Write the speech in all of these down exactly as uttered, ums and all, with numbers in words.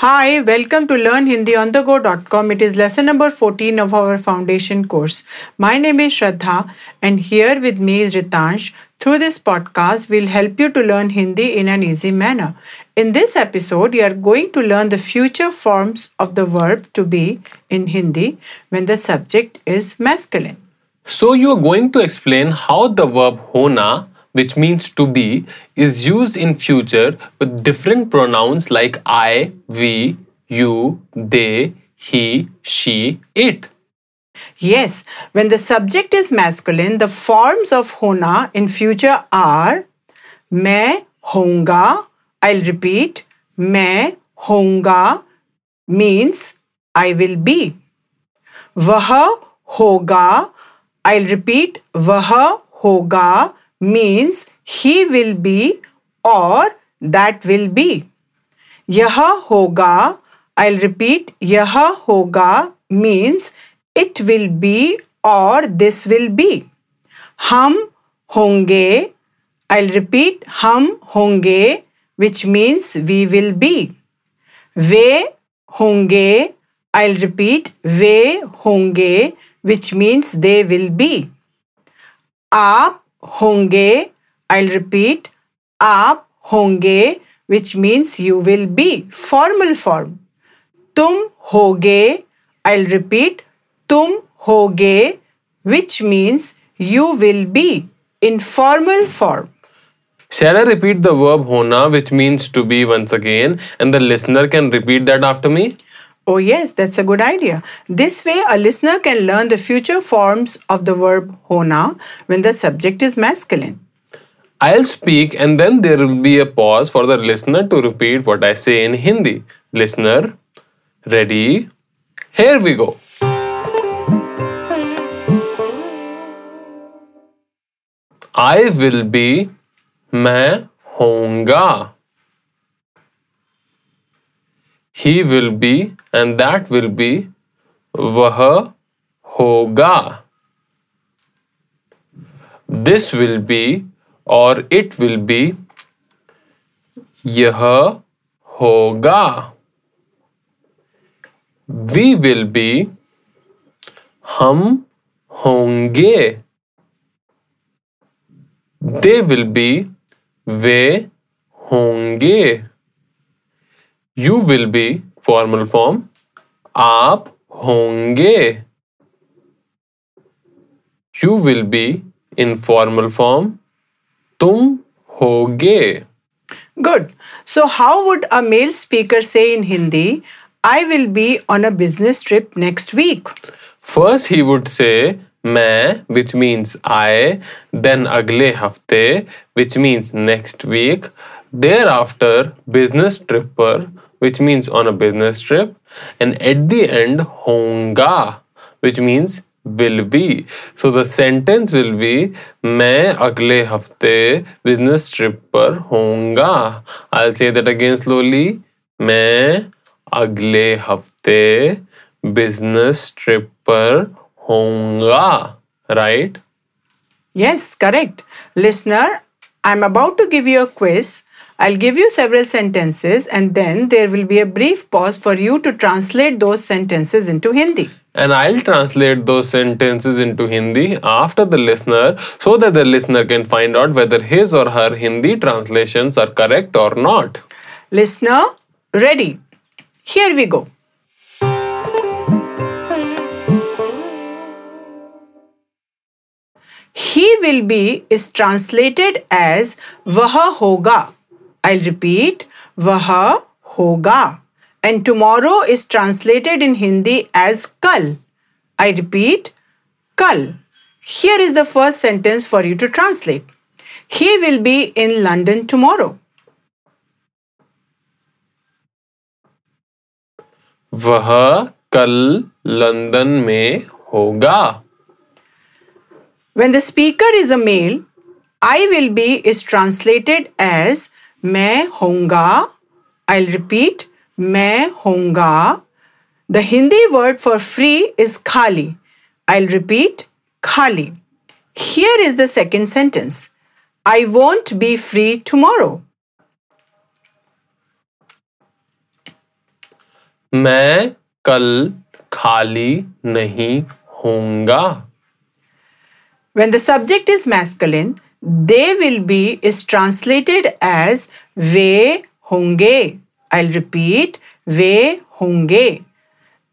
Hi, welcome to Learn Hindi On The Go dot com. It is lesson number fourteen of our foundation course. My name is Shraddha and here with me is Ritansh. Through this podcast, we'll help you to learn Hindi in an easy manner. In this episode, you are going to learn the future forms of the verb to be in Hindi when the subject is masculine. So you are going to explain how the verb hona, which means to be, is used in future with different pronouns like I, we, you, they, he, she, it. Yes, when the subject is masculine, the forms of hona in future are main hounga. I'll repeat, main hounga means I will be. Vah hoga. I'll repeat, vah hoga means he will be or that will be. Yaha hoga, I'll repeat, yaha hoga means it will be or this will be. Hum honge, I'll repeat, hum honge, which means we will be. Ve honge, I'll repeat, ve honge, which means they will be. Aap honge, I'll repeat, aap honge, which means you will be, formal form. Tum hoge, I'll repeat, tum hoge, which means you will be, informal form. Shall I repeat the verb hona, which means to be, once again, and the listener can repeat that after me? Oh yes, that's a good idea. This way, a listener can learn the future forms of the verb hona when the subject is masculine. I'll speak and then there will be a pause for the listener to repeat what I say in Hindi. Listener, ready? Here we go. I will be, main hounga. He will be, and that will be, वह होगा. This will be, or it will be, यह होगा. We will be, हम होंगे. They will be, वे होंगे. You will be, formal form, aap honge. You will be, informal form, tum hoge. Good. So how would a male speaker say in Hindi, I will be on a business trip next week? First he would say, main, which means I, then agle hafte, which means next week, thereafter business trip per, which means on a business trip, and at the end honga, which means will be. So the sentence will be, main agle hafte business trip par honga. I'll say that again slowly. Main agle hafte business trip par honga. Right? Yes, correct. Listener, I'm about to give you a quiz. I'll give you several sentences and then there will be a brief pause for you to translate those sentences into Hindi. And I'll translate those sentences into Hindi after the listener so that the listener can find out whether his or her Hindi translations are correct or not. Listener, ready? Here we go. He will be is translated as वह होगा. I'll repeat, वह होगा. And tomorrow is translated in Hindi as कल. I repeat, कल. Here is the first sentence for you to translate. He will be in London tomorrow. वह कल London में होगा. When the speaker is a male, I will be is translated as मैं होंगा. I'll repeat, मैं होंगा. The Hindi word for free is khali. I'll repeat, khali. Here is the second sentence. I won't be free tomorrow. मैं कल खाली नहीं होऊंगा. When the subject is masculine, they will be is translated as वे होंगे. I'll repeat, वे होंगे.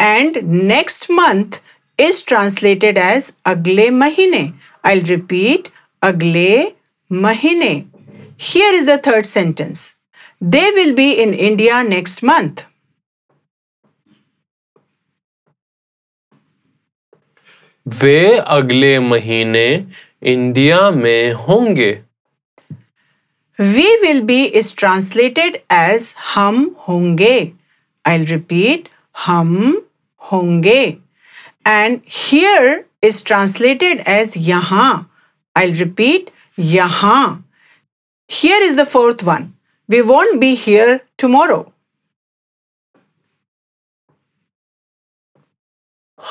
And next month is translated as अगले महीने. I'll repeat, अगले महीने. Here is the third sentence. They will be in India next month. वे अगले महीने India में होंगे. We will be is translated as हम होंगे. I'll repeat, हम होंगे. And here is translated as यहाँ. I'll repeat, यहाँ. Here is the fourth one. We won't be here tomorrow.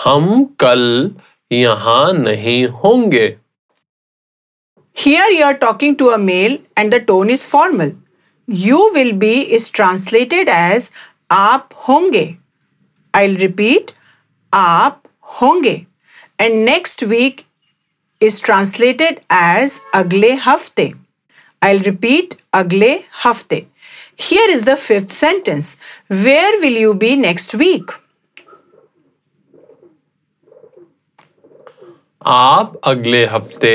हम कल यहाँ नहीं होंगे. Here you are talking to a male and the tone is formal. You will be is translated as आप होंगे. I'll repeat, आप होंगे. And next week is translated as अगले हफ्ते. I'll repeat, अगले हफ्ते. Here is the fifth sentence. Where will you be next week? आप अगले हफ्ते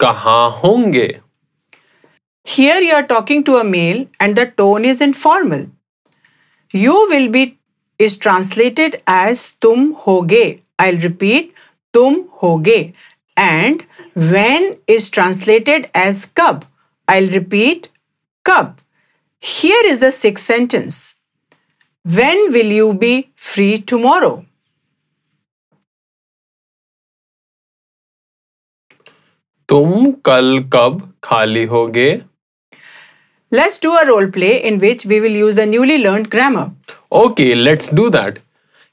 कहाँ होंगे? Here you are talking to a male and the tone is informal. You will be is translated as तुम होगे. I'll repeat, तुम होगे. And when is translated as कब? I'll repeat, कब. Here is the sixth sentence. When will you be free tomorrow? तुम कल कब खाली होगे? Let's do a role play in which we will use the newly learned grammar. Okay, let's do that.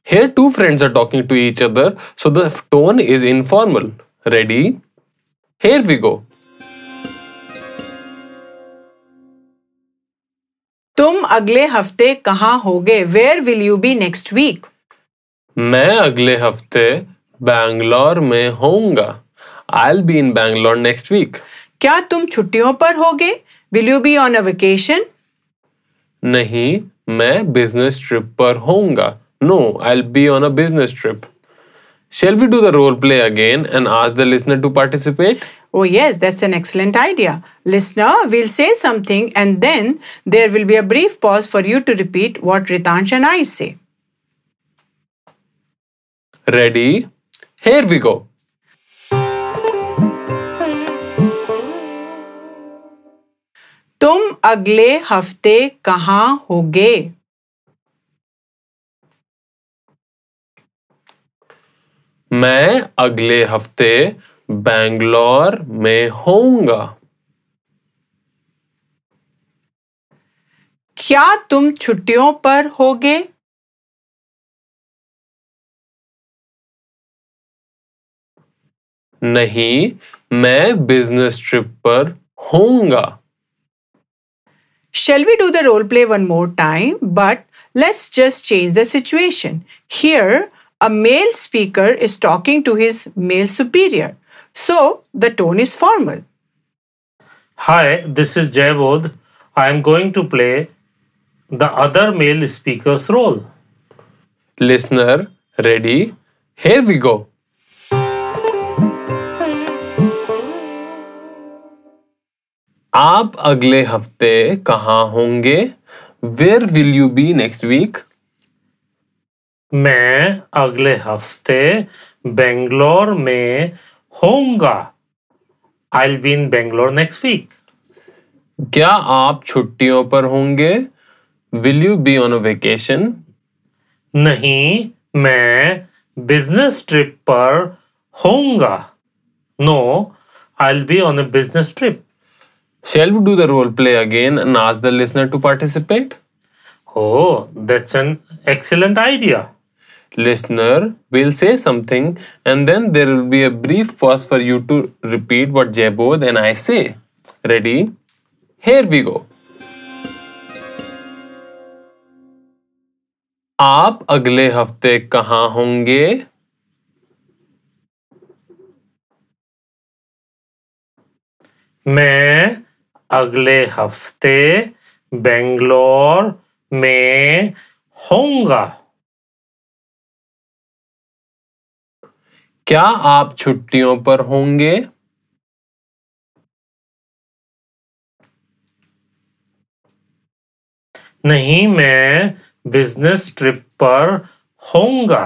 Here two friends are talking to each other, so the tone is informal. Ready? Here we go. तुम अगले हफ्ते कहाँ होगे? Where will you be next week? मैं अगले हफ्ते बैंगलोर में होऊंगा. I'll be in Bangalore next week. क्या तुम छुट्टियों पर होगे? Will you be on a vacation? नहीं, मैं business trip पर होऊंगा. No, I'll be on a business trip. Shall we do the role play again and ask the listener to participate? Oh yes, that's an excellent idea. Listener, we'll say something and then there will be a brief pause for you to repeat what Ritansh and I say. Ready? Here we go. तुम अगले हफ्ते कहाँ होगे? मैं अगले हफ्ते बैंगलोर में होऊंगा. क्या तुम छुट्टियों पर होगे? नहीं, मैं बिजनेस ट्रिप पर होऊंगा. Shall we do the role play one more time? But let's just change the situation. Here, a male speaker is talking to his male superior. So, the tone is formal. Hi, this is Jaibod. I am going to play the other male speaker's role. Listener, ready? Here we go. आप अगले हफ्ते कहाँ होंगे? Where will you be next week? मैं अगले हफ्ते बेंगलोर में होऊंगा. I'll be in Bangalore next week. क्या आप छुट्टियों पर होंगे? Will you be on a vacation? नहीं, मैं बिजनेस ट्रिप पर होऊंगा. No, I'll be on a business trip. Shall we do the role play again and ask the listener to participate? Oh, that's an excellent idea. Listener, we'll say something and then there will be a brief pause for you to repeat what Jaibod and I say. Ready? Here we go. आप अगले हफ्ते कहाँ होंगे? मैं अगले हफ्ते बेंगलोर में होऊंगा। क्या आप छुट्टियों पर होंगे? नहीं, मैं बिजनेस ट्रिप पर होऊंगा।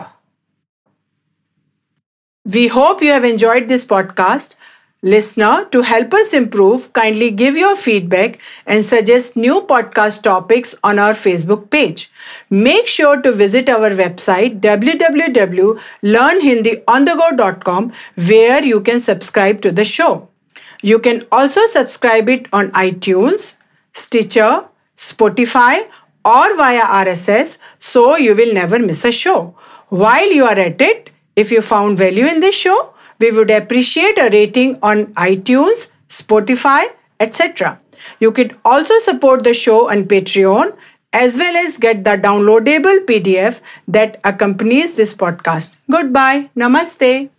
We hope you have enjoyed this podcast. Listener, to help us improve, kindly give your feedback and suggest new podcast topics on our Facebook page. Make sure to visit our website w w w dot learn hindi on the go dot com where you can subscribe to the show. You can also subscribe it on iTunes, Stitcher, Spotify or via R S S so you will never miss a show. While you are at it, if you found value in this show, we would appreciate a rating on iTunes, Spotify, et cetera. You could also support the show on Patreon as well as get the downloadable P D F that accompanies this podcast. Goodbye. Namaste.